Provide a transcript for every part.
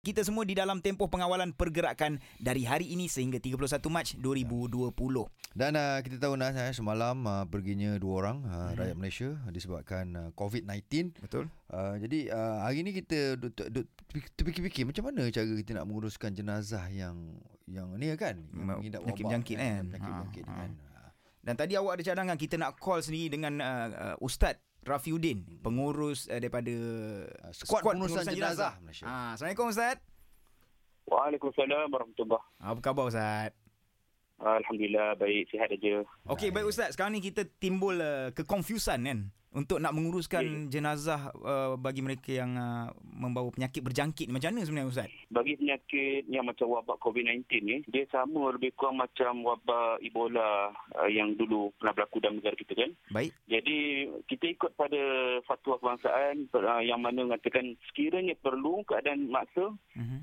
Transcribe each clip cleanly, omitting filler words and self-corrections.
Kita semua di dalam tempoh pengawalan pergerakan dari hari ini sehingga 31 Mac 2020. Dan kita tahu semalam perginya 2 orang rakyat Malaysia disebabkan COVID-19. Betul. Jadi hari ini kita terfikir-fikir macam mana cara kita nak menguruskan jenazah yang ni kan, yang mengidap wabak penyakit-penyakit kan. Dan tadi awak ada cadangan kita nak call sendiri dengan Ustaz Rafiuddin, pengurus daripada skuad pengurusan jenazah Malaysia. Assalamualaikum Ustaz. Waalaikumsalam warahmatullahi. Apa khabar Ustaz? Alhamdulillah baik, sihat aja. Okey, baik Ustaz. Sekarang ni kita timbul keconfusan kan untuk nak menguruskan jenazah bagi mereka yang membawa penyakit berjangkit. Macam mana sebenarnya Ustaz? Bagi penyakit yang macam wabak COVID-19 ni, dia sama lebih kurang macam wabak Ebola yang dulu pernah berlaku dalam negara kita kan. Baik. Jadi kita ikut pada fatwa kebangsaan yang mana mengatakan sekiranya perlu keadaan maksa,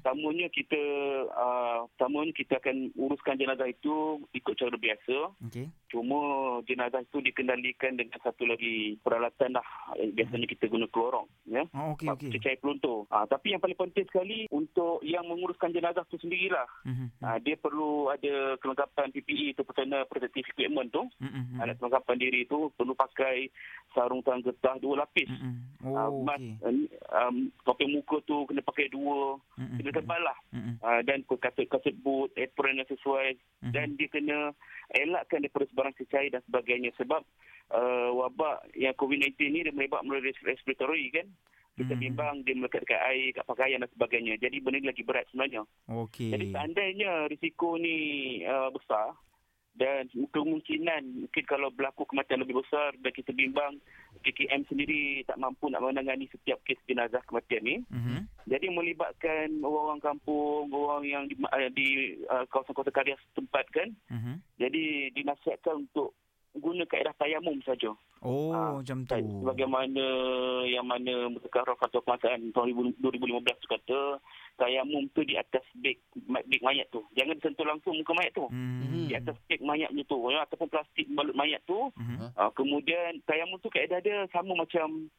tamunya kita akan uruskan jenazah itu ikut cara biasa. Okey. Cuma jenazah itu dikendalikan dengan satu lagi peralatan biasanya kita guna kelorong ya. Cecair peluntur. Tapi yang paling penting sekali untuk yang menguruskan jenazah tu sendirilah. Dia perlu ada kelengkapan PPE tu, personal protective equipment tu. Alat kelengkapan diri tu perlu pakai sarung tangan getah 2 lapis. Topeng muka tu kena pakai 2. Kena tebal lah. Dan kasut boot, apron yang sesuai. Dan dia kena elakkan daripada barang cecair dan sebagainya, sebab wabak yang COVID-19 ni dia merebak melalui respiratory kan. Kita bimbang dia melekat dekat air, kat pakaian dan sebagainya. Jadi benda ni lagi berat sebenarnya. Jadi seandainya risiko ni besar dan kemungkinan mungkin kalau berlaku kematian lebih besar dan kita bimbang KKM sendiri tak mampu nak menangani setiap kes jenazah kematian ni. Jadi melibatkan orang-orang kampung, orang yang di kawasan-kawasan karya setempat kan. Jadi dinasihatkan untuk guna kaedah tayamum saja. Macam tu. Sebagaimana yang mana Mutakarraf Fatwa Kebangsaan tahun 2015 tu kata, tayamum tu di atas beg mayat tu. Jangan sentuh langsung muka mayat tu. Di atas beg mayat tu ataupun plastik balut mayat tu. Kemudian tayamum tu kaedah dia sama macam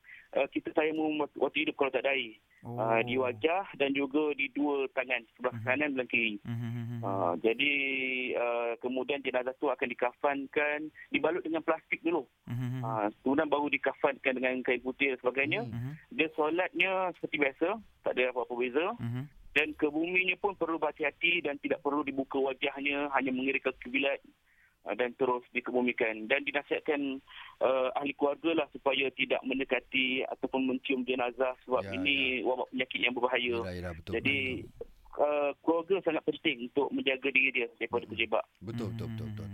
kita tayamum waktu hidup kalau tak ada air. Di wajah dan juga di 2 tangan, sebelah kanan dan kiri. Jadi kemudian jenazah itu akan dikafankan, dibalut dengan plastik dulu. Kemudian baru dikafankan dengan kain putih dan sebagainya. Dia solatnya seperti biasa, tak ada apa-apa beza. Dan kebuminya pun perlu berhati-hati dan tidak perlu dibuka wajahnya, hanya mengira ke kiblat dan terus dikebumikan. Dan dinasihatkan ahli keluarga lah supaya tidak mendekati ataupun mencium jenazah sebab ini wabak penyakit yang berbahaya. Betul, jadi keluarga sangat penting untuk menjaga diri dia daripada terjebak. Betul.